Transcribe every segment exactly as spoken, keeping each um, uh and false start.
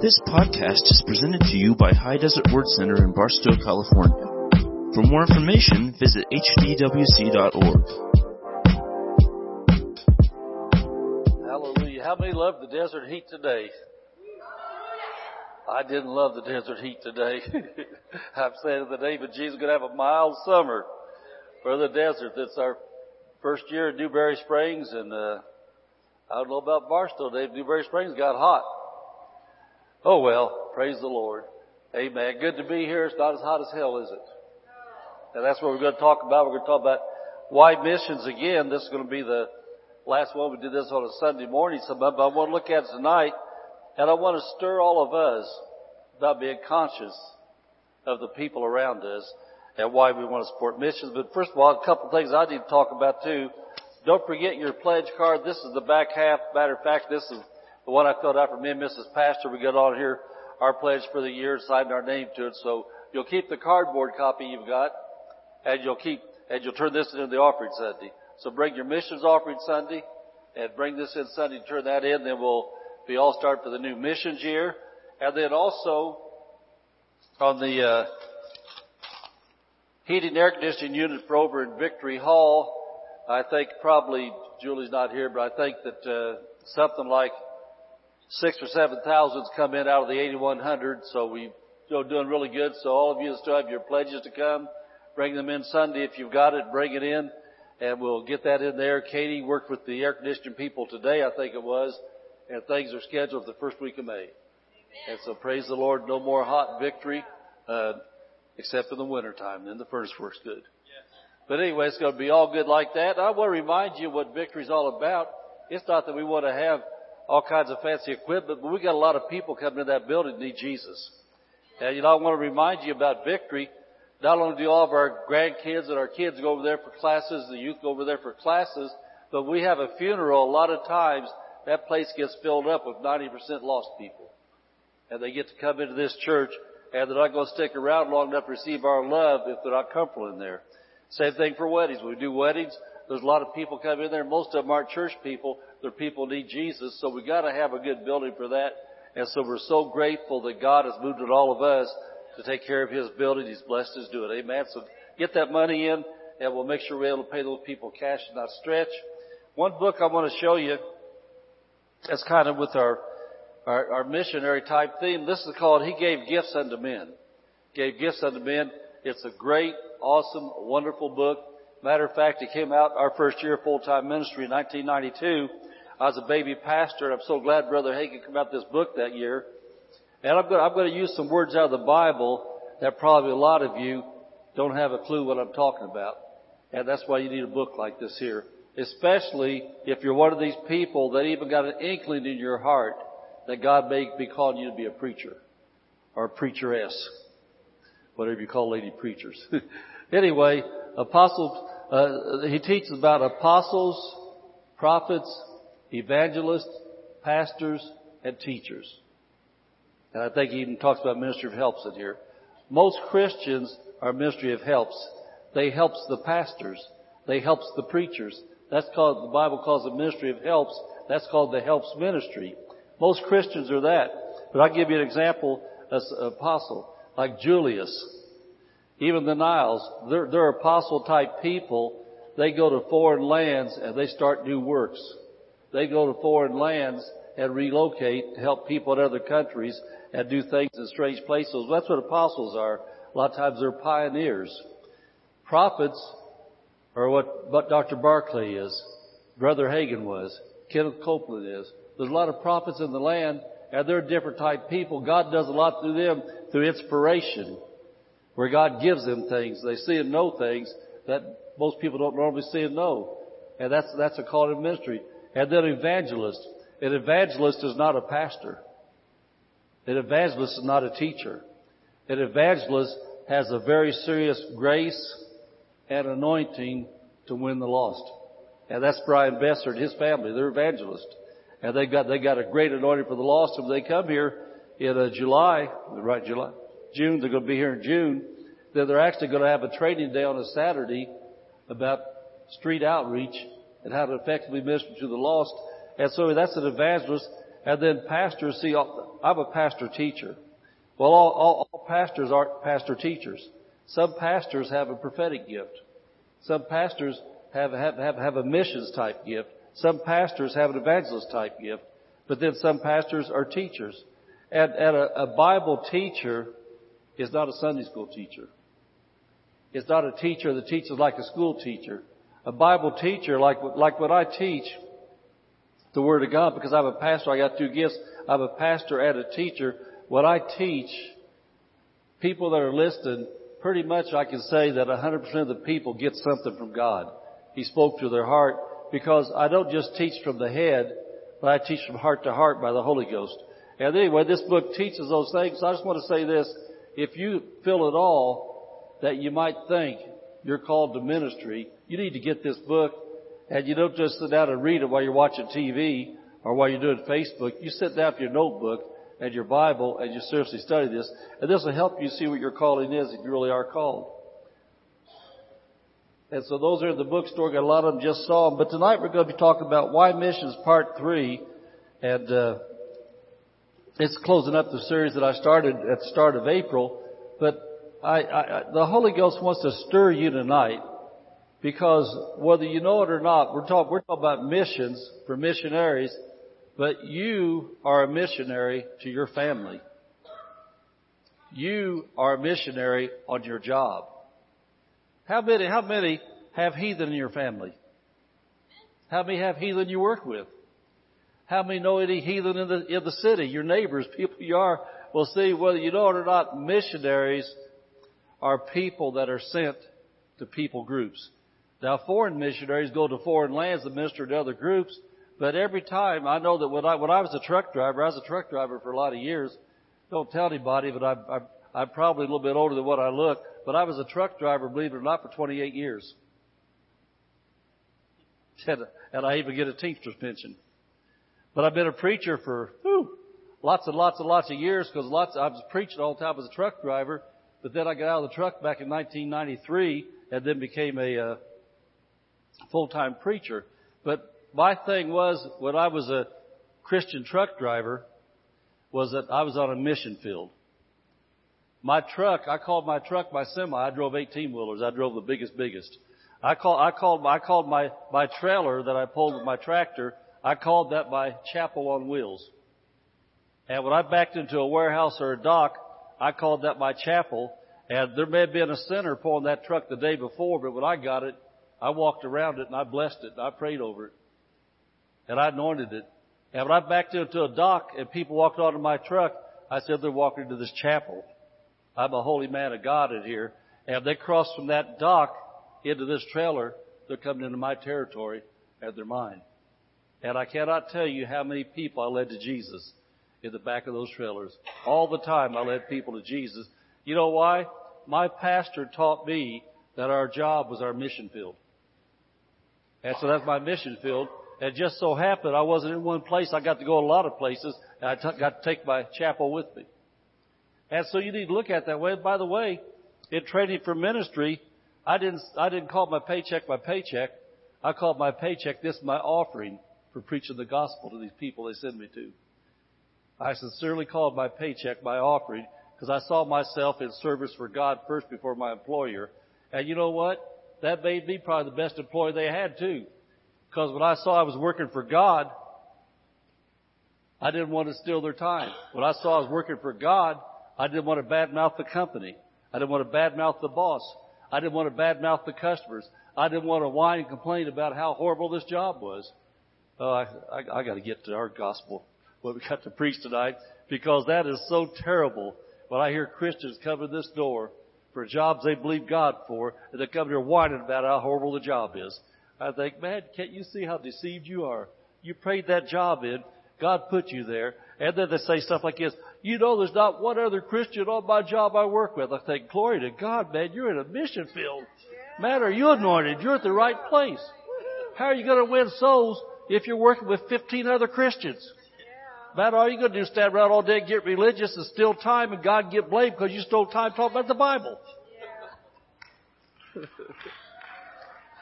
This podcast is presented to you by High Desert Word Center in Barstow, California. For more information, visit h d w c dot org. Hallelujah. How many love the desert heat today? I didn't love the desert heat today. I've said in the name of Jesus, going to have a mild summer for the desert. That's our first year in Newberry Springs, and uh, I don't know about Barstow, Dave. Newberry Springs got hot. Oh, well, praise the Lord. Amen. Good to be here. It's not as hot as hell, is it? And that's what we're going to talk about. We're going to talk about why missions again. This is going to be the last one. We did this on a Sunday morning, but I want to look at it tonight. And I want to stir all of us about being conscious of the people around us and why we want to support missions. But first of all, a couple of things I need to talk about too. Don't forget your pledge card. This is the back half. Matter of fact, this is the one I filled out for me and Missus Pastor. We got on here our pledge for the year, signed our name to it. So you'll keep the cardboard copy you've got, and you'll keep and you'll turn this into the offering Sunday. So bring your missions offering Sunday, and bring this in Sunday. Turn that in, then we'll. We all start for the new missions year. And then also on the uh, heating and air conditioning unit for over in Victory Hall, I think probably, Julie's not here, but I think that uh, something like six or seven thousand's come in out of the eighty-one hundred. So we're you know, doing really good. So all of you that still have your pledges to come, bring them in Sunday. If you've got it, bring it in, and we'll get that in there. Katie worked with the air conditioning people today, I think it was. And things are scheduled for the first week of May. Amen. And so praise the Lord, no more hot Victory, uh, except in the wintertime. Then the furnace works good. Yes. But anyway, it's going to be all good like that. I want to remind you what Victory's all about. It's not that we want to have all kinds of fancy equipment, but we got a lot of people coming into that building that need Jesus. And you know, I want to remind you about Victory. Not only do all of our grandkids and our kids go over there for classes, the youth go over there for classes, but we have a funeral a lot of times. That place gets filled up with ninety percent lost people. And they get to come into this church, and they're not going to stick around long enough to receive our love if they're not comfortable in there. Same thing for weddings. When we do weddings, there's a lot of people come in there. Most of them aren't church people. They're people who need Jesus. So we got to have a good building for that. And so we're so grateful that God has moved on all of us to take care of His building. He's blessed us to do it. Amen. So get that money in, and we'll make sure we're able to pay those people cash and not stretch. One book I want to show you. That's kind of with our, our, our missionary type theme. This is called He Gave Gifts Unto Men. Gave Gifts Unto Men. It's a great, awesome, wonderful book. Matter of fact, it came out our first year of full-time ministry in nineteen ninety-two. I was a baby pastor, and I'm so glad Brother Hagin came out this book that year. And I'm going, to, I'm going to use some words out of the Bible that probably a lot of you don't have a clue what I'm talking about. And that's why you need a book like this here. Especially if you're one of these people that even got an inkling in your heart that God may be calling you to be a preacher or a preacheress, whatever you call lady preachers. Anyway, apostles, uh, he teaches about apostles, prophets, evangelists, pastors, and teachers. And I think he even talks about ministry of helps in here. Most Christians are ministry of helps. They helps the pastors. They helps the preachers. That's called, the Bible calls the ministry of helps. That's called the helps ministry. Most Christians are that. But I'll give you an example as an apostle, like Julius, even the Niles. They're, they're apostle type people. They go to foreign lands and they start new works. They go to foreign lands and relocate to help people in other countries and do things in strange places. That's what apostles are. A lot of times they're pioneers. Prophets are what, what Doctor Barclay is, Brother Hagin was, Kenneth Copeland is. There's a lot of prophets in the land, and they're different type people. God does a lot through them, through inspiration, where God gives them things. They see and know things that most people don't normally see and know. And that's, that's a call to ministry. And then evangelist. An evangelist is not a pastor. An evangelist is not a teacher. An evangelist has a very serious grace and anointing to win the lost. And that's Brian Besser and his family. They're evangelists. And they got, they got a great anointing for the lost. If they come here in uh, July, right, July, June, they're going to be here in June, then they're actually going to have a training day on a Saturday about street outreach and how to effectively minister to the lost. And so that's an evangelist. And then pastors, see, I'm a pastor teacher. Well, all, all, all pastors aren't pastor teachers. Some pastors have a prophetic gift. Some pastors have, have, have, have a missions type gift. Some pastors have an evangelist type gift. But then some pastors are teachers. And, and a, a Bible teacher is not a Sunday school teacher. It's not a teacher that teaches like a school teacher. A Bible teacher, like, like when I teach the Word of God, because I'm a pastor, I got two gifts. I'm a pastor and a teacher. When I teach, people that are listening, pretty much I can say that one hundred percent of the people get something from God. He spoke to their heart, because I don't just teach from the head, but I teach from heart to heart by the Holy Ghost. And anyway, this book teaches those things. I just want to say this. If you feel at all that you might think you're called to ministry, you need to get this book. And you don't just sit down and read it while you're watching T V or while you're doing Facebook. You sit down with your notebook and your Bible and you seriously study this. And this will help you see what your calling is if you really are called. And so those are in the bookstore. Got a lot of them, just saw them. But tonight we're going to be talking about Why Missions, Part three. And uh it's closing up the series that I started at the start of April. But I, I, the Holy Ghost wants to stir you tonight. Because whether you know it or not, we're talking we're talking about missions for missionaries, but you are a missionary to your family. You are a missionary on your job. How many how many have heathen in your family? How many have heathen you work with? How many know any heathen in the in the city? Your neighbors, people you are, will see whether you know it or not. Missionaries are people that are sent to people groups. Now, foreign missionaries go to foreign lands and minister to other groups, but every time, I know that when I when I was a truck driver, I was a truck driver for a lot of years. Don't tell anybody, but I'm, I'm, I'm probably a little bit older than what I look, but I was a truck driver, believe it or not, for twenty-eight years. And, and I even get a teamster's pension. But I've been a preacher for whew, lots and lots and lots of years, because lots I was preaching all the time as a truck driver, but then I got out of the truck back in nineteen ninety-three, and then became a uh, full-time preacher. But my thing was, when I was a Christian truck driver, was that I was on a mission field. My truck, I called my truck my semi. I drove eighteen-wheelers. I drove the biggest, biggest. I, call, I called, I called my, my trailer that I pulled with my tractor, I called that my chapel on wheels. And when I backed into a warehouse or a dock, I called that my chapel. And there may have been a sinner pulling that truck the day before, but when I got it, I walked around it and I blessed it and I prayed over it. And I anointed it. And when I backed into a dock and people walked onto my truck, I said, they're walking into this chapel. I'm a holy man of God in here. And if they cross from that dock into this trailer, they're coming into my territory and they're mine. And I cannot tell you how many people I led to Jesus in the back of those trailers. All the time I led people to Jesus. You know why? My pastor taught me that our job was our mission field. And so that's my mission field. And it just so happened I wasn't in one place. I got to go a lot of places. And I t- got to take my chapel with me. And so you need to look at it that way. And by the way, in training for ministry, I didn't, I didn't call my paycheck my paycheck. I called my paycheck, this is my offering for preaching the gospel to these people they send me to. I sincerely called my paycheck my offering, because I saw myself in service for God first before my employer. And you know what? That made me probably the best employer they had, too. Because when I saw I was working for God, I didn't want to steal their time. When I saw I was working for God, I didn't want to badmouth the company. I didn't want to badmouth the boss. I didn't want to badmouth the customers. I didn't want to whine and complain about how horrible this job was. Oh, I, I, I got to get to our gospel, what we got to preach tonight, because that is so terrible. But I hear Christians come to this door for jobs they believe God for, and they come here whining about how horrible the job is. I think, man, can't you see how deceived you are? You prayed that job in. God put you there. And then they say stuff like this, you know, there's not one other Christian on my job I work with. I think, glory to God, man, you're in a mission field. Man, are you anointed? You're at the right place. How are you going to win souls if you're working with fifteen other Christians? Man, all you're going to do is stand around all day and get religious and steal time, and God get blamed because you stole time talking about the Bible.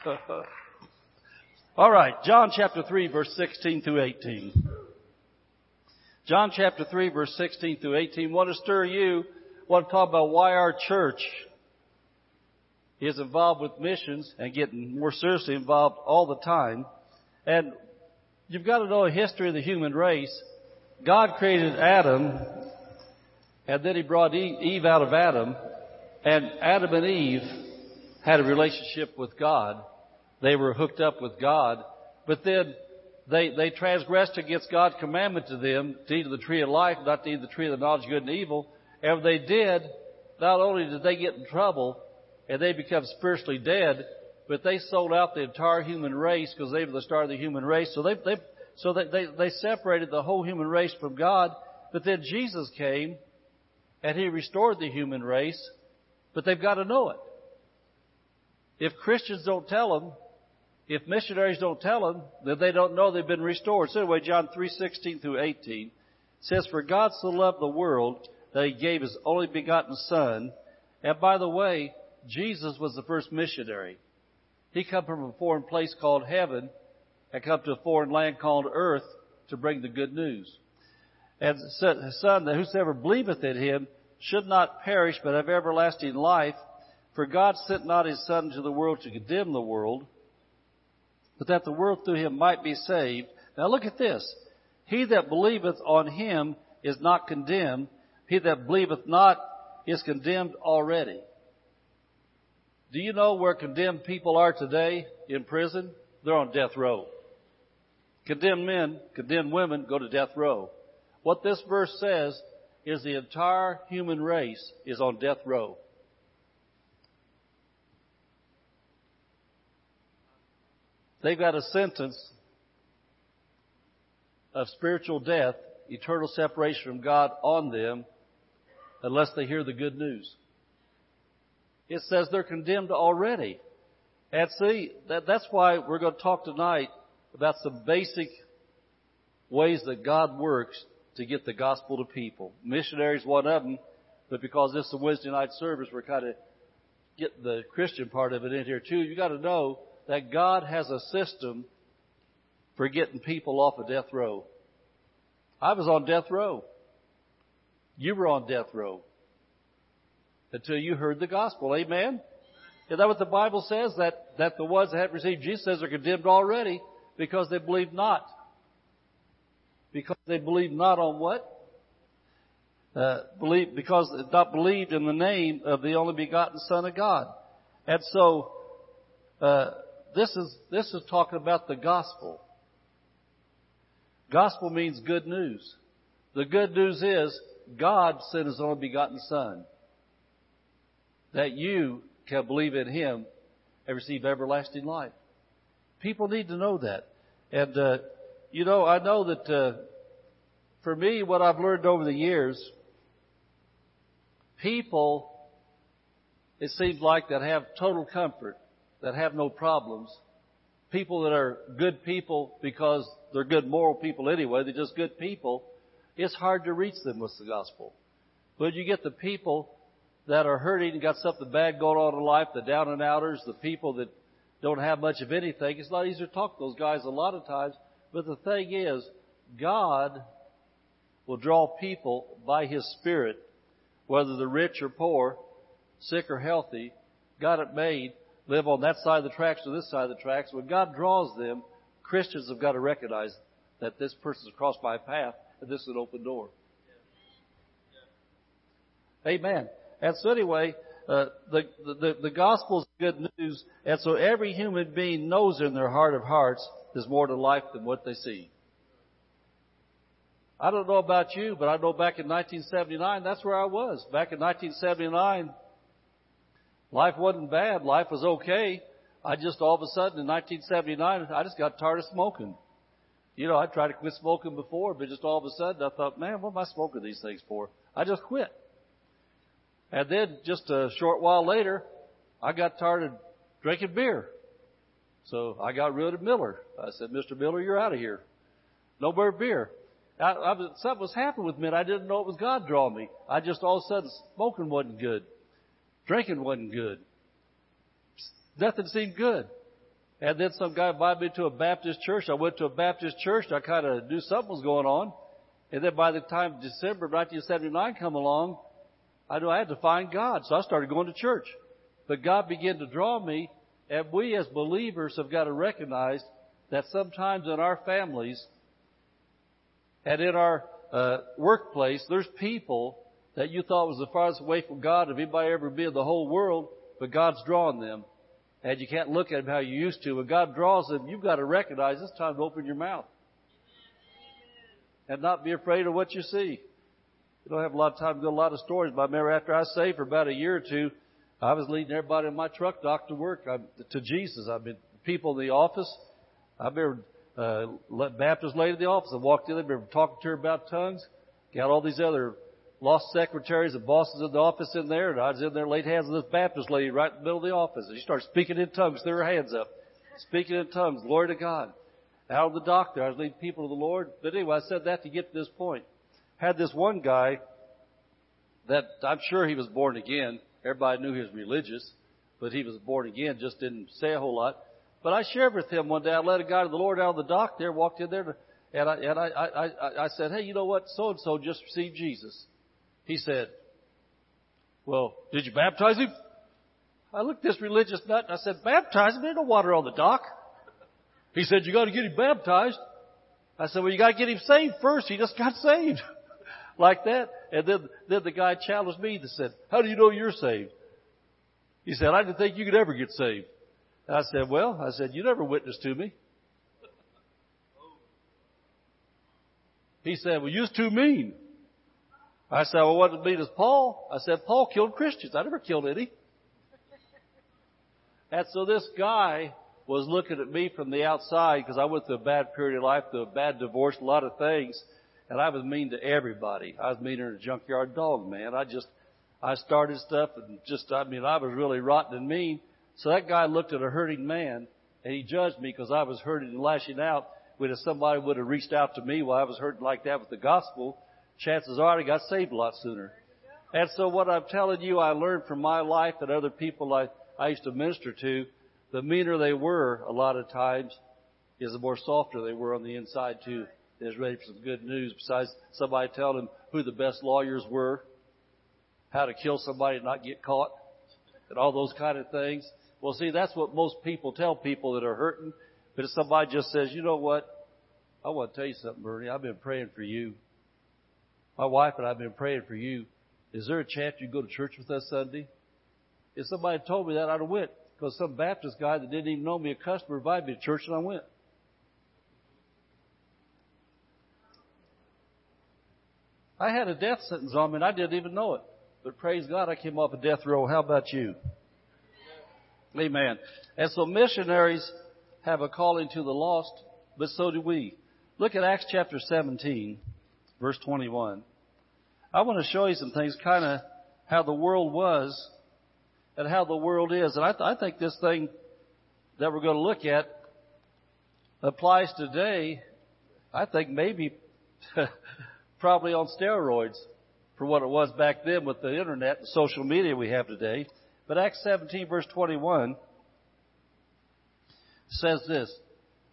Yeah. All right, John chapter three, verse sixteen through eighteen. John chapter three, verse sixteen through eighteen. Want to stir you? Want to talk about why our church is involved with missions and getting more seriously involved all the time. And you've got to know the history of the human race. God created Adam, and then he brought Eve out of Adam. And Adam and Eve had a relationship with God. They were hooked up with God. But then they, they transgressed against God's commandment to them to eat of the tree of life, not to eat of the tree of the knowledge of good and evil. And when they did, not only did they get in trouble, and they become spiritually dead, but they sold out the entire human race because they were the start of the human race. So they, they so they, they, they separated the whole human race from God. But then Jesus came, and he restored the human race, but they've got to know it. If Christians don't tell them, if missionaries don't tell them, then they don't know they've been restored. So anyway, John three sixteen through eighteen says, "For God so loved the world that he gave his only begotten Son." And by the way, Jesus was the first missionary. He come from a foreign place called heaven and come to a foreign land called earth to bring the good news. "And the Son, that whosoever believeth in him should not perish, but have everlasting life. For God sent not his Son into the world to condemn the world, but that the world through him might be saved." Now look at this. "He that believeth on him is not condemned. He that believeth not is condemned already." Do you know where condemned people are today in prison? They're on death row. Condemned men, condemned women go to death row. What this verse says is the entire human race is on death row. They've got a sentence of spiritual death, eternal separation from God on them unless they hear the good news. It says they're condemned already. And see, that, that's why we're going to talk tonight about some basic ways that God works to get the gospel to people. Missionaries, one of them, but because this is a Wednesday night service, we're kind of getting the Christian part of it in here too. You got to know that God has a system for getting people off of death row. I was on death row. You were on death row. Until you heard the gospel. Amen? Isn't that what the Bible says? That, that the ones that have received Jesus says are condemned already because they believe not. Because they believe not on what? Uh, believe, because they not believed in the name of the only begotten Son of God. And so, uh, this is, this is talking about the gospel. Gospel means good news. The good news is God sent his only begotten Son, that you can believe in him and receive everlasting life. People need to know that. And, uh, you know, I know that uh, for me, what I've learned over the years, people, it seems like, that have total comfort, that have no problems, people that are good people because they're good moral people anyway, they're just good people, it's hard to reach them with the gospel. But you get the people that are hurting and got something bad going on in life, the down and outers, the people that don't have much of anything. It's a lot easier to talk to those guys a lot of times. But the thing is, God will draw people by his Spirit, whether they're rich or poor, sick or healthy. God it made, live on that side of the tracks or this side of the tracks. When God draws them, Christians have got to recognize that this person's crossed my path and this is an open door. Amen. And so anyway, uh, the, the, the gospel is good news. And so every human being knows in their heart of hearts there's more to life than what they see. I don't know about you, but I know back in nineteen seventy-nine, that's where I was. Back in nineteen seventy-nine, life wasn't bad. Life was okay. I just all of a sudden in nineteen seventy-nine, I just got tired of smoking. You know, I tried to quit smoking before, but just all of a sudden I thought, man, what am I smoking these things for? I just quit. And then just a short while later, I got tired of drinking beer. So I got rid of Miller. I said, "Mister Miller, you're out of here. No more beer." I, I was, something was happening with me. And I didn't know it was God drawing me. I just all of a sudden, smoking wasn't good. Drinking wasn't good. Nothing seemed good. And then some guy invited me to a Baptist church. I went to a Baptist church. I kind of knew something was going on. And then by the time December nineteen seventy-nine come along, I knew I had to find God. So I started going to church. But God began to draw me. And we as believers have got to recognize that sometimes in our families and in our uh, workplace, there's people that you thought was the farthest away from God of anybody ever be in the whole world, but God's drawn them. And you can't look at them how you used to. When God draws them, you've got to recognize it's time to open your mouth. And not be afraid of what you see. You don't have a lot of time to go a lot of stories. But I remember after I saved for about a year or two, I was leading everybody in my truck dock to work, I, to Jesus. I've been people in the office. I remember uh, Baptist lady in the office. I walked in there, I remember talking to her about tongues. Got all these other lost secretaries and bosses in the office in there. And I was in there, laid hands on this Baptist lady right in the middle of the office. And she started speaking in tongues, threw her hands up. Speaking in tongues, glory to God. Out of the doctor, I was leading people to the Lord. But anyway, I said that to get to this point. Had this one guy that I'm sure he was born again. Everybody knew he was religious, but he was born again, just didn't say a whole lot. But I shared with him one day. I led a guy to the Lord out of the dock there, walked in there, to, and, I, and I, I, I, I said, hey, you know what? So-and-so just received Jesus. He said, well, did you baptize him? I looked at this religious nut, and I said, baptize him? There's no water on the dock. He said, you got to get him baptized. I said, well, you got to get him saved first. He just got saved. Like that. And then, then the guy challenged me and said, how do you know you're saved? He said, I didn't think you could ever get saved. And I said, well, I said, you never witnessed to me. He said, well, you're too mean. I said, well, what does it mean is Paul? I said, Paul killed Christians. I never killed any. And so this guy was looking at me from the outside because I went through a bad period of life, through a bad divorce, a lot of things. And I was mean to everybody. I was meaner than a junkyard dog, man. I just, I started stuff and just, I mean, I was really rotten and mean. So that guy looked at a hurting man and he judged me because I was hurting and lashing out. When if somebody would have reached out to me while I was hurting like that with the gospel, chances are I got saved a lot sooner. And so what I'm telling you, I learned from my life and other people I, I used to minister to, the meaner they were a lot of times is the more softer they were on the inside too. Is ready for some good news besides somebody telling him who the best lawyers were, how to kill somebody and not get caught, and all those kind of things. Well, see, that's what most people tell people that are hurting. But if somebody just says, you know what, I want to tell you something, Bernie, I've been praying for you. My wife and I have been praying for you. Is there a chance you can go to church with us Sunday? If somebody told me that, I'd have went, because some Baptist guy that didn't even know me, a customer, invited me to church and I went. I had a death sentence on me, and I didn't even know it. But praise God, I came off a death row. How about you? Amen. And so missionaries have a calling to the lost, but so do we. Look at Acts chapter seventeen, verse twenty-one. I want to show you some things, kind of how the world was and how the world is. And I, th- I think this thing that we're going to look at applies today, I think maybe... probably on steroids for what it was back then with the internet and social media we have today. But Acts seventeen, verse twenty-one says this,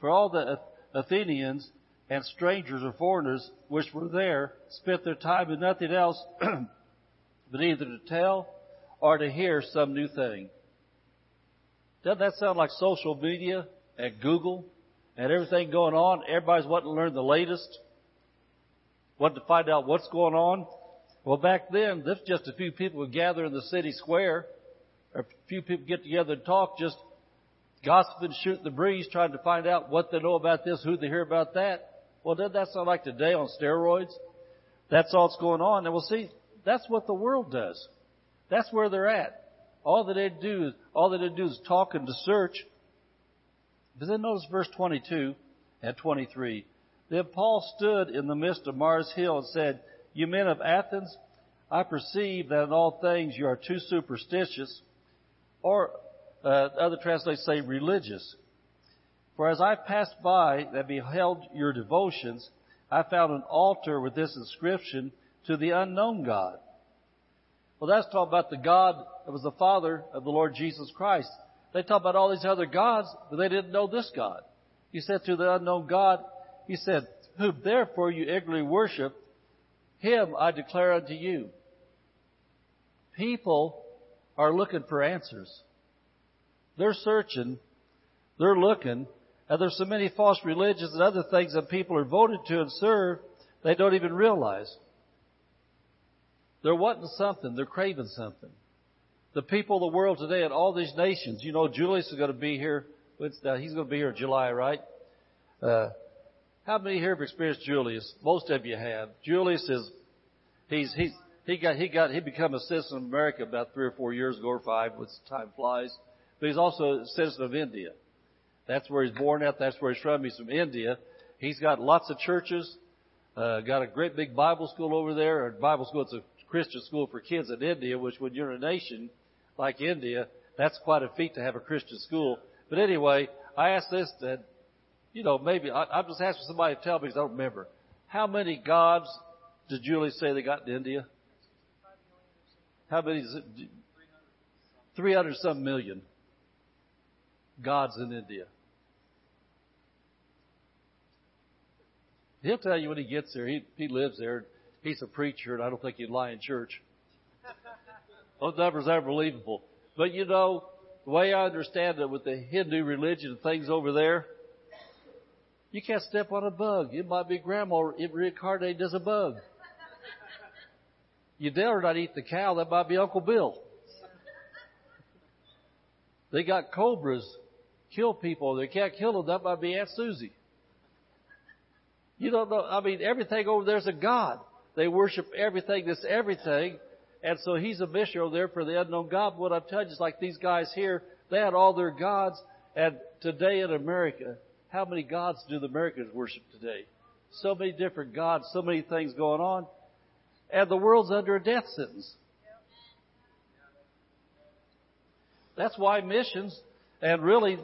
for all the Athenians and strangers or foreigners which were there spent their time in nothing else but either to tell or to hear some new thing. Doesn't that sound like social media and Google and everything going on? Everybody's wanting to learn the latest. Want to find out what's going on? Well, back then, this just a few people would gather in the city square. Or a few people get together and talk, just gossiping, shooting the breeze, trying to find out what they know about this, who they hear about that. Well, doesn't that sound like today on steroids? That's all that's going on. And we'll see, that's what the world does. That's where they're at. All that they do, all that they do is talk and to search. But then notice verse twenty-two and twenty-three. Then Paul stood in the midst of Mars Hill and said, you men of Athens, I perceive that in all things you are too superstitious, or uh, other translations say religious. For as I passed by and beheld your devotions, I found an altar with this inscription, to the unknown God. Well, that's talking about the God that was the Father of the Lord Jesus Christ. They talk about all these other gods, but they didn't know this God. He said to the unknown God, he said, whom therefore you ignorantly worship, Him I declare unto you. People are looking for answers. They're searching. They're looking. And there's so many false religions and other things that people are voted to and serve, they don't even realize. They're wanting something. They're craving something. The people of the world today and all these nations, you know, Julius is going to be here. He's going to be here in July, right? Uh, how many here have experienced Julius? Most of you have. Julius is, he's, he's, he got, he got, he became a citizen of America about three or four years ago or five, which time flies. But he's also a citizen of India. That's where he's born at. That's where he's from. He's from India. He's got lots of churches. Uh, got a great big Bible school over there. Or Bible school, it's a Christian school for kids in India, which when you're in a nation like India, that's quite a feat to have a Christian school. But anyway, I asked this that, you know, maybe I, I'm just asking somebody to tell me because I don't remember. How many gods did Julius say they got in India? How many? Is it? three hundred some million gods in India. He'll tell you when he gets there. He he lives there. He's a preacher, and I don't think he'd lie in church. Those numbers are unbelievable. But, you know, the way I understand it with the Hindu religion and things over there, you can't step on a bug. It might be grandma reincarnated as a bug. You dare not eat the cow. That might be Uncle Bill. They got cobras kill people. They can't kill them. That might be Aunt Susie. You don't know. I mean, everything over there is a god. They worship everything that's everything. And so he's a missionary there for the unknown God. What I'm telling you is like these guys here, they had all their gods. And today in America, how many gods do the Americans worship today? So many different gods, so many things going on. And the world's under a death sentence. That's why missions, and really,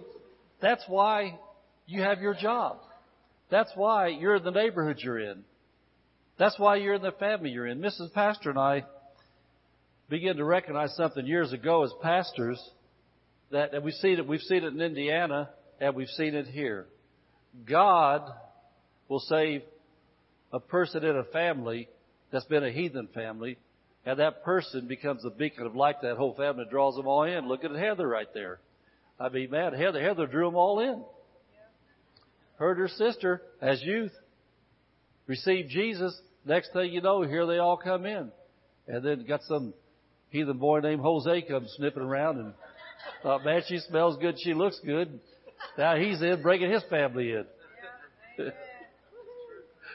that's why you have your job. That's why you're in the neighborhood you're in. That's why you're in the family you're in. Missus Pastor and I began to recognize something years ago as pastors that, and we've seen it, we've seen it in Indiana and we've seen it here. God will save a person in a family that's been a heathen family, and that person becomes a beacon of light to that whole family, draws them all in. Look at Heather right there. I mean, man, Heather, Heather drew them all in. Her and her sister, as youth, received Jesus. Next thing you know, here they all come in. And then got some heathen boy named Jose come sniffing around and thought, man, she smells good, she looks good. Now he's in, bringing his family in. Yeah, amen.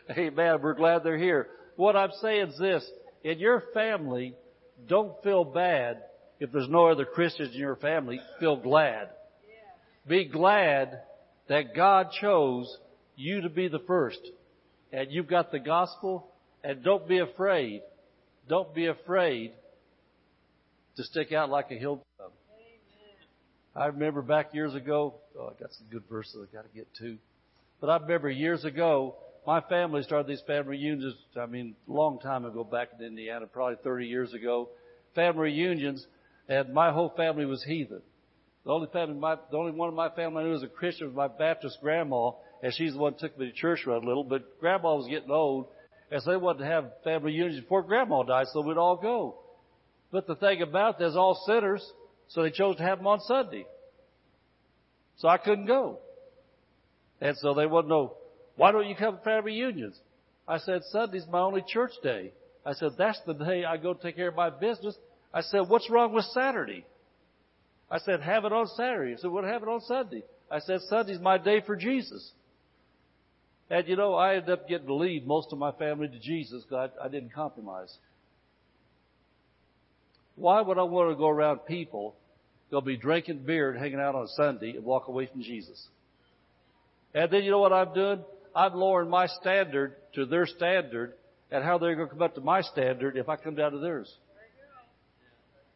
Hey, man, we're glad they're here. What I'm saying is this. In your family, don't feel bad if there's no other Christians in your family. Feel glad. Yeah. Be glad that God chose you to be the first. And you've got the gospel. And don't be afraid. Don't be afraid to stick out like a hillbilly. I remember back years ago, oh, I got some good verses I got to get to. But I remember years ago, my family started these family reunions, I mean, a long time ago back in Indiana, probably thirty years ago, family reunions, and my whole family was heathen. The only family, my, the only one of my family I knew was a Christian was my Baptist grandma, and she's the one who took me to church for a little, but grandma was getting old. And so they wanted to have family reunions before Grandma died, so we'd all go. But the thing about it is all sinners, so they chose to have them on Sunday. So I couldn't go. And so they wanted to know, why don't you come to family reunions? I said, Sunday's my only church day. I said, that's the day I go take care of my business. I said, what's wrong with Saturday? I said, have it on Saturday. I said, what have it on Sunday? I said, Sunday's my day for Jesus. And, you know, I ended up getting to lead most of my family to Jesus because I, I didn't compromise. Why would I want to go around people that'll be drinking beer and hanging out on Sunday and walk away from Jesus? And then you know what I'm doing? I'm lowering my standard to their standard and how they're going to come up to my standard if I come down to theirs.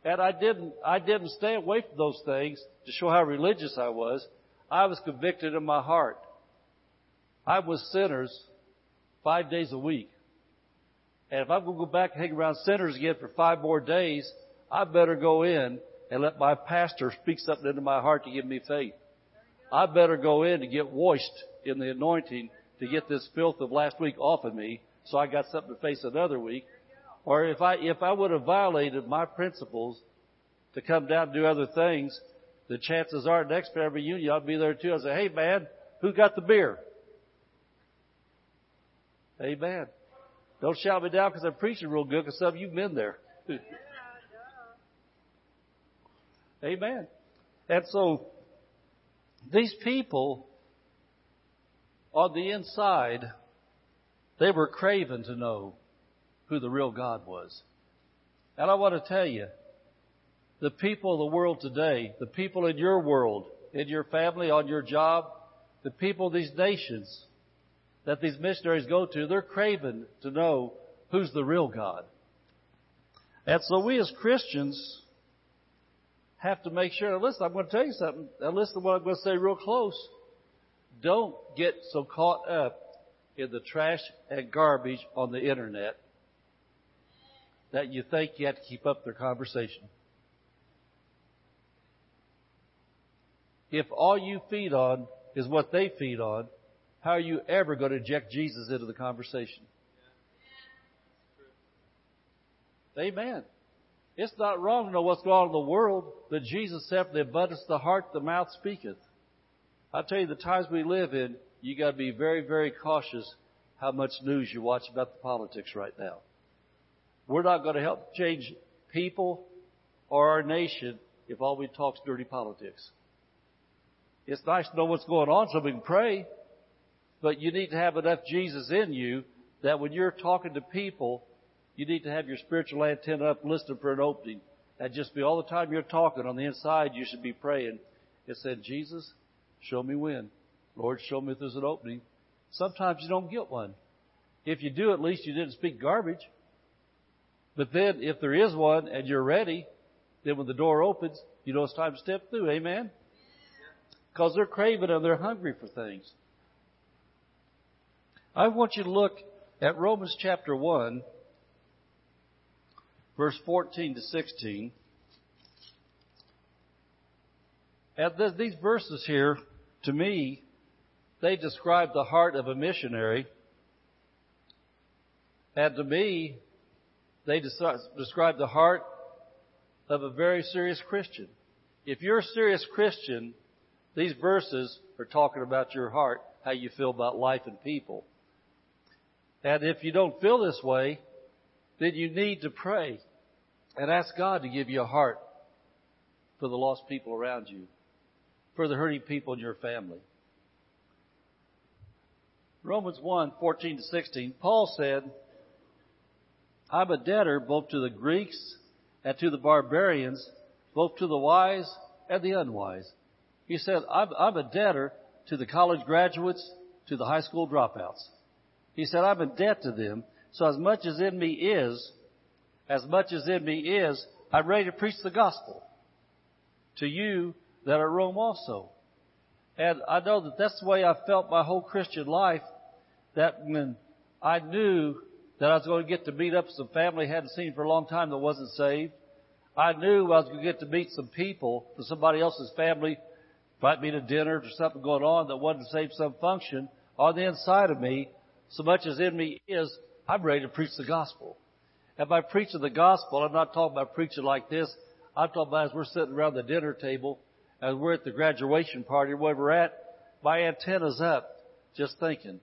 And I didn't, I didn't stay away from those things to show how religious I was. I was convicted in my heart. I'm with sinners five days a week. And if I'm going to go back and hang around sinners again for five more days, I better go in and let my pastor speak something into my heart to give me faith. I better go in and get washed in the anointing to get this filth of last week off of me so I got something to face another week. Or if I if I would have violated my principles to come down and do other things, the chances are next family reunion I'll be there too. I'll say, hey, man, who got the beer? Amen. Don't shout me down because I'm preaching real good, because some of you have been there. Amen. And so these people on the inside, they were craving to know who the real God was. And I want to tell you, the people of the world today, the people in your world, in your family, on your job, the people of these nations that these missionaries go to, they're craving to know who's the real God. And so we as Christians have to make sure. Now listen, I'm going to tell you something. Now listen to what I'm going to say real close. Don't get so caught up in the trash and garbage on the internet that you think you have to keep up their conversation. If all you feed on is what they feed on, how are you ever going to inject Jesus into the conversation? Yeah. Amen. It's not wrong to know what's going on in the world, but Jesus said, "The abundance of the heart, the mouth speaketh." I tell you, the times we live in, you got to be very, very cautious how much news you watch about the politics right now. We're not going to help change people or our nation if all we talk is dirty politics. It's nice to know what's going on so we can pray. But you need to have enough Jesus in you that when you're talking to people, you need to have your spiritual antenna up, listening for an opening. And just be all the time you're talking, on the inside, you should be praying. It said, Jesus, show me when. Lord, show me if there's an opening. Sometimes you don't get one. If you do, at least you didn't speak garbage. But then if there is one and you're ready, then when the door opens, you know it's time to step through. Amen? Because they're craving and they're hungry for things. I want you to look at Romans chapter one, verse fourteen to sixteen. And th- these verses here, to me, they describe the heart of a missionary. And to me, they des- describe the heart of a very serious Christian. If you're a serious Christian, these verses are talking about your heart, how you feel about life and people. And if you don't feel this way, then you need to pray and ask God to give you a heart for the lost people around you, for the hurting people in your family. Romans one, fourteen to sixteen, Paul said, I'm a debtor both to the Greeks and to the barbarians, both to the wise and the unwise. He said, I'm, I'm a debtor to the college graduates, to the high school dropouts. He said, I'm in debt to them. So as much as in me is, as much as in me is, I'm ready to preach the gospel to you that are Rome also. And I know that that's the way I felt my whole Christian life, that when I knew that I was going to get to meet up some family I hadn't seen for a long time that wasn't saved, I knew I was going to get to meet some people from somebody else's family, might be at a dinner or something going on that wasn't saved, some function on the inside of me. So much as in me is, I'm ready to preach the gospel. And by preaching the gospel, I'm not talking about preaching like this. I'm talking about as we're sitting around the dinner table and we're at the graduation party, where we're at, my antenna's up, just thinking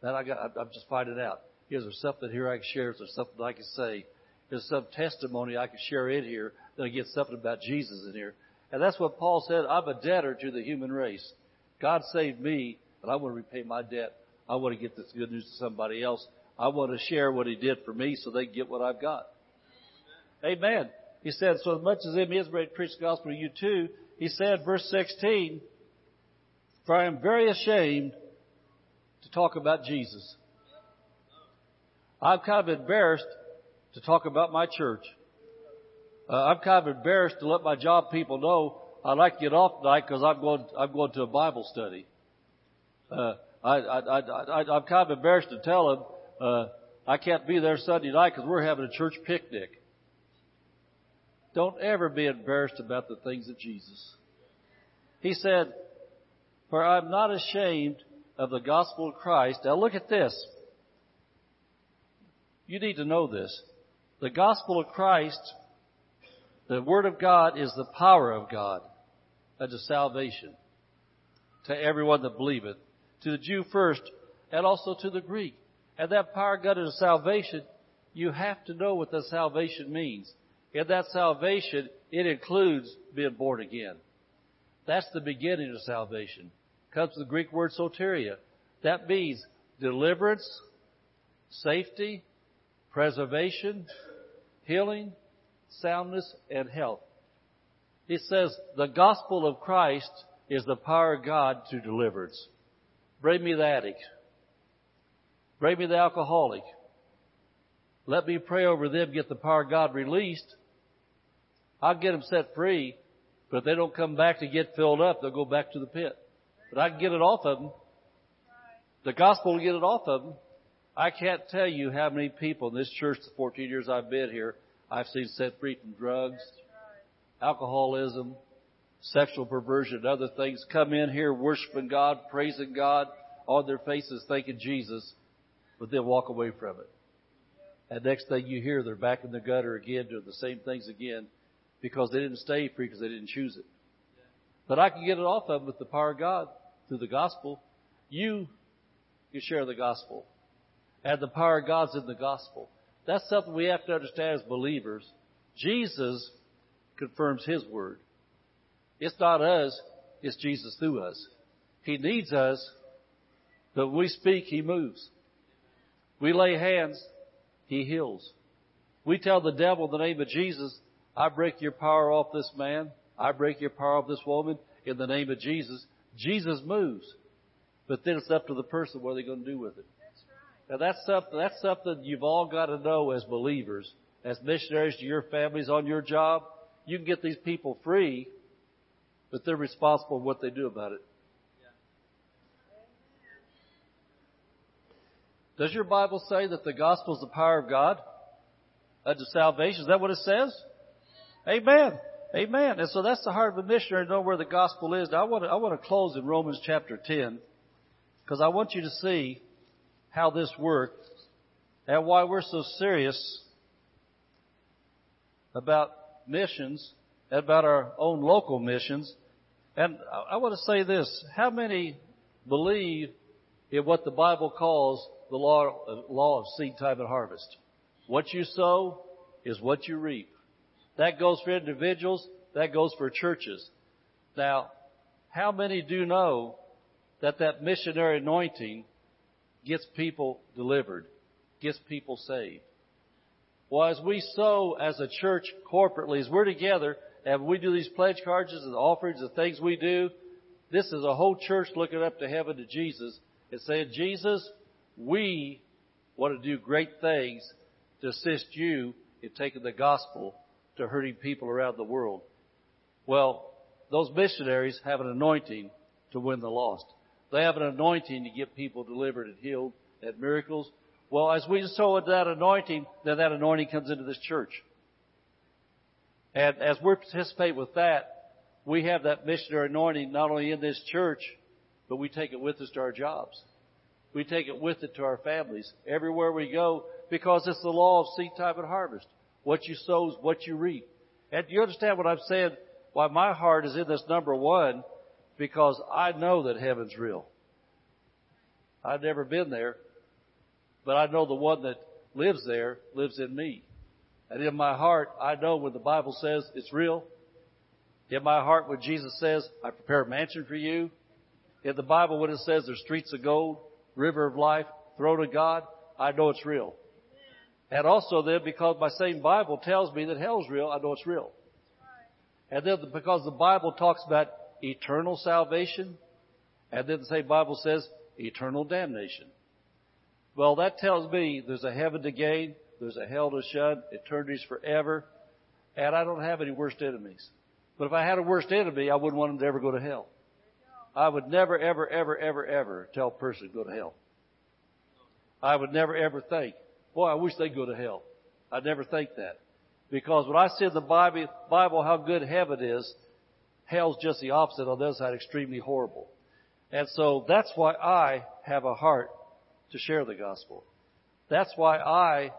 that I got, I'm just finding out. Is there something here I can share? Is there something I can say? Is there some testimony I can share in here that I get something about Jesus in here? And that's what Paul said. I'm a debtor to the human race. God saved me, and I want to repay my debt. I want to get this good news to somebody else. I want to share what he did for me so they can get what I've got. Amen. He said, so as much as him is ready to preach the gospel to you too, he said, verse sixteen, for I am very ashamed to talk about Jesus. I'm kind of embarrassed to talk about my church. Uh, I'm kind of embarrassed to let my job people know I'd like to get off tonight because I'm going, I'm going to a Bible study. Uh, I, I, I, I, I'm kind of embarrassed to tell them uh, I can't be there Sunday night because we're having a church picnic. Don't ever be embarrassed about the things of Jesus. He said, for I'm not ashamed of the gospel of Christ. Now look at this. You need to know this. The gospel of Christ, the word of God, is the power of God unto salvation to everyone that believeth, to the Jew first and also to the Greek. And that power of God is salvation. You have to know what that salvation means. In that salvation, it includes being born again. That's the beginning of salvation. Comes from the Greek word soteria. That means deliverance, safety, preservation, healing, soundness, and health. It says the gospel of Christ is the power of God to deliverance. Bring me the addict. Bring me the alcoholic. Let me pray over them, get the power of God released. I'll get them set free, but if they don't come back to get filled up, they'll go back to the pit. But I can get it off of them. The gospel will get it off of them. I can't tell you how many people in this church, the fourteen years I've been here, I've seen set free from drugs, alcoholism, sexual perversion, and other things. Come in here worshiping God, praising God, on their faces thanking Jesus, but then walk away from it. And next thing you hear, they're back in the gutter again, doing the same things again, because they didn't stay free, because they didn't choose it. But I can get it off of them with the power of God through the gospel. You can share the gospel. And the power of God's in the gospel. That's something we have to understand as believers. Jesus confirms His word. It's not us, it's Jesus through us. He needs us, but when we speak, He moves. We lay hands, He heals. We tell the devil in the name of Jesus, I break your power off this man. I break your power off this woman in the name of Jesus. Jesus moves. But then it's up to the person what are they going to do with it. Now that's something, that's something you've all got to know as believers, as missionaries to your families on your job. You can get these people free, but they're responsible for what they do about it. Yeah. Does your Bible say that the gospel is the power of God unto salvation? Is that what it says? Yeah. Amen. Amen. And so that's the heart of a missionary, to know where the gospel is. Now I want to, I want to close in Romans chapter ten, because I want you to see how this worked, and why we're so serious about missions, and about our own local missions. And I want to say this, how many believe in what the Bible calls the law, law of seed time and harvest? What you sow is what you reap. That goes for individuals, that goes for churches. Now, how many do know that that missionary anointing gets people delivered, gets people saved? Well, as we sow as a church corporately, as we're together, and we do these pledge cards and offerings and things we do, this is a whole church looking up to heaven to Jesus and saying, Jesus, we want to do great things to assist you in taking the gospel to hurting people around the world. Well, those missionaries have an anointing to win the lost. They have an anointing to get people delivered and healed at miracles. Well, as we sow into that anointing, then that anointing comes into this church. And as we participate with that, we have that missionary anointing not only in this church, but we take it with us to our jobs. We take it with it to our families, everywhere we go, because it's the law of seed time and harvest. What you sow is what you reap. And you understand what I'm saying, why my heart is in this number one, because I know that heaven's real. I've never been there, but I know the one that lives there lives in me. And in my heart, I know when the Bible says it's real. In my heart, when Jesus says, I prepare a mansion for you. In the Bible, when it says there's streets of gold, river of life, throne of God, I know it's real. And also then, because my same Bible tells me that hell's real, I know it's real. And then because the Bible talks about eternal salvation, and then the same Bible says eternal damnation. Well, that tells me there's a heaven to gain, there's a hell to shun, eternity's forever, and I don't have any worst enemies. But if I had a worst enemy, I wouldn't want him to ever go to hell. I would never, ever, ever, ever, ever tell a person to go to hell. I would never, ever think, boy, I wish they'd go to hell. I'd never think that. Because when I see in the Bible how good heaven is, hell's just the opposite on the other side, extremely horrible. And so that's why I have a heart to share the gospel. That's why I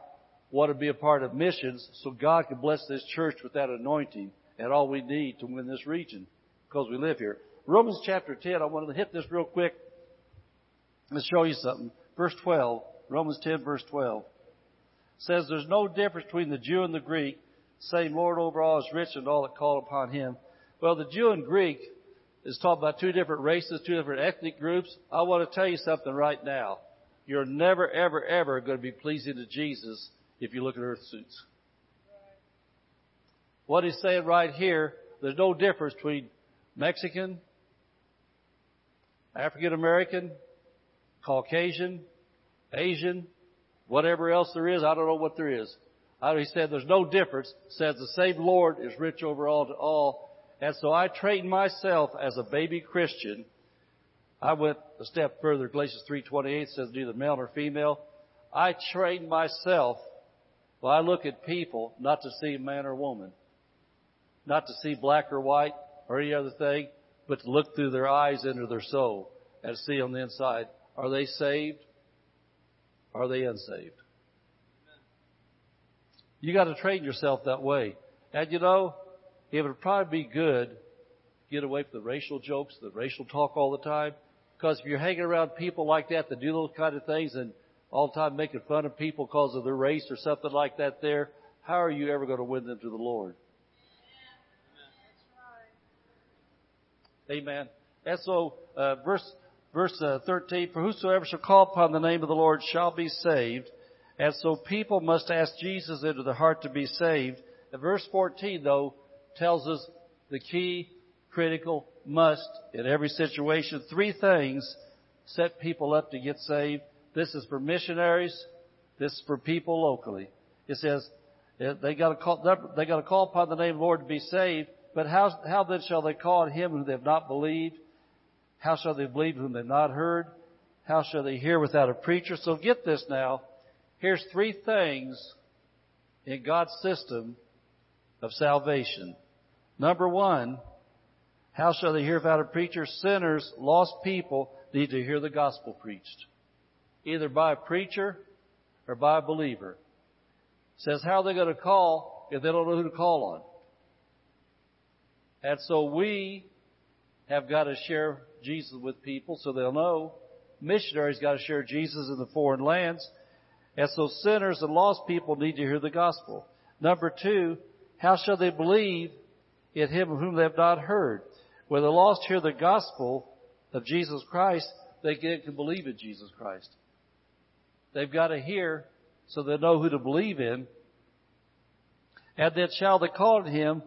want to be a part of missions so God can bless this church with that anointing and all we need to win this region because we live here. Romans chapter ten, I wanted to hit this real quick and show you something. Verse twelve, Romans ten, verse twelve, says there's no difference between the Jew and the Greek, saying, Lord over all is rich and all that call upon him. Well, the Jew and Greek is talking about two different races, two different ethnic groups. I want to tell you something right now. You're never, ever, ever going to be pleasing to Jesus if you look at earth suits. What he's saying right here, there's no difference between Mexican, African American, Caucasian, Asian, whatever else there is. I don't know what there is. He said there's no difference. He says the same Lord is rich over all to all. And so I trained myself as a baby Christian. I went a step further. Galatians three twenty-eight says neither male nor female. I trained myself when I look at people not to see man or woman, not to see black or white or any other thing, but to look through their eyes into their soul and see on the inside. Are they saved? Are they unsaved? You got to train yourself that way. And you know, it would probably be good to get away from the racial jokes, the racial talk all the time. Because if you're hanging around people like that that do those kind of things and all the time making fun of people because of their race or something like that there, how are you ever going to win them to the Lord? Yeah, that's right. Amen. And so, uh, verse... Verse uh, thirteen, for whosoever shall call upon the name of the Lord shall be saved. And so people must ask Jesus into the heart to be saved. And verse fourteen, though, tells us the key, critical, must in every situation. Three things set people up to get saved. This is for missionaries. This is for people locally. It says they got to call, they got to call upon the name of the Lord to be saved. But how, how then shall they call on him who they have not believed? How shall they believe whom they've not heard? How shall they hear without a preacher? So get this now. Here's three things in God's system of salvation. Number one, how shall they hear without a preacher? Sinners, lost people need to hear the gospel preached, either by a preacher or by a believer. It says, how are they going to call if they don't know who to call on? And so we have got to share Jesus with people so they'll know. Missionaries got to share Jesus in the foreign lands. And so sinners and lost people need to hear the gospel. Number two, how shall they believe in him whom they have not heard? When the lost hear the gospel of Jesus Christ, they can believe in Jesus Christ. They've got to hear so they know who to believe in. And then shall they call on him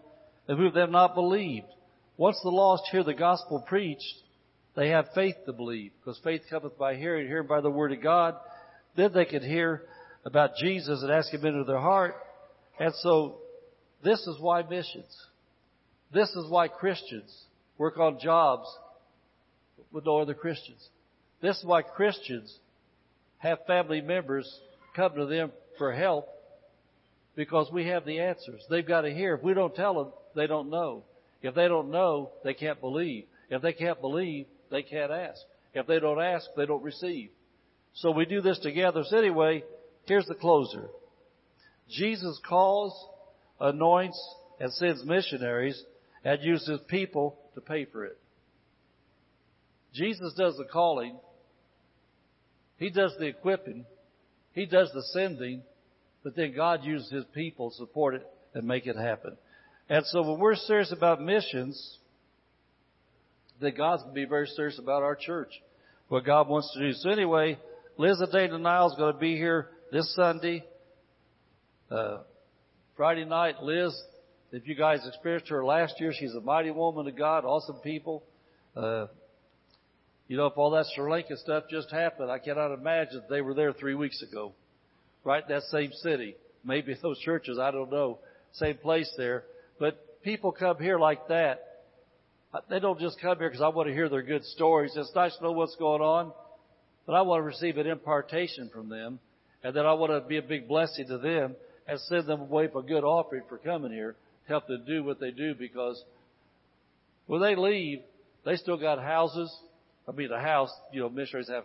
of whom they have not believed? Once the lost hear the gospel preached, they have faith to believe, because faith cometh by hearing, hearing by the word of God. Then they can hear about Jesus and ask him into their heart. And so this is why missions, this is why Christians work on jobs with no other Christians. This is why Christians have family members come to them for help, because we have the answers. They've got to hear. If we don't tell them, they don't know. If they don't know, they can't believe. If they can't believe, they can't ask. If they don't ask, they don't receive. So we do this together. So anyway, here's the closer. Jesus calls, anoints, and sends missionaries and uses people to pay for it. Jesus does the calling. He does the equipping. He does the sending. But then God uses his people to support it and make it happen. And so when we're serious about missions, then God's going to be very serious about our church, what God wants to do. So anyway, Liz Adana Nile is going to be here this Sunday, uh, Friday night. Liz, if you guys experienced her last year, she's a mighty woman of God, awesome people. Uh, you know, if all that Sri Lanka stuff just happened, I cannot imagine they were there three weeks ago, right in that same city. Maybe those churches, I don't know, same place there. But people come here like that. They don't just come here because I want to hear their good stories. It's nice to know what's going on, but I want to receive an impartation from them, and then I want to be a big blessing to them and send them away with a good offering for coming here, help them do what they do, because when they leave, they still got houses. I mean, a house, you know, missionaries have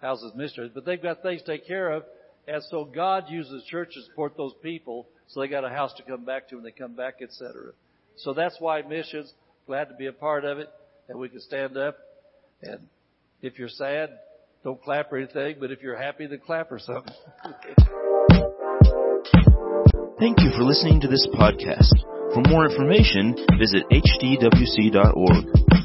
houses, missionaries, but they've got things to take care of, And so God uses churches to support those people so they got a house to come back to when they come back, et cetera. So that's why missions, glad to be a part of it, and we can stand up. And if you're sad, don't clap or anything, but if you're happy, then clap or something. Thank you for listening to this podcast. For more information, visit h d w c dot org.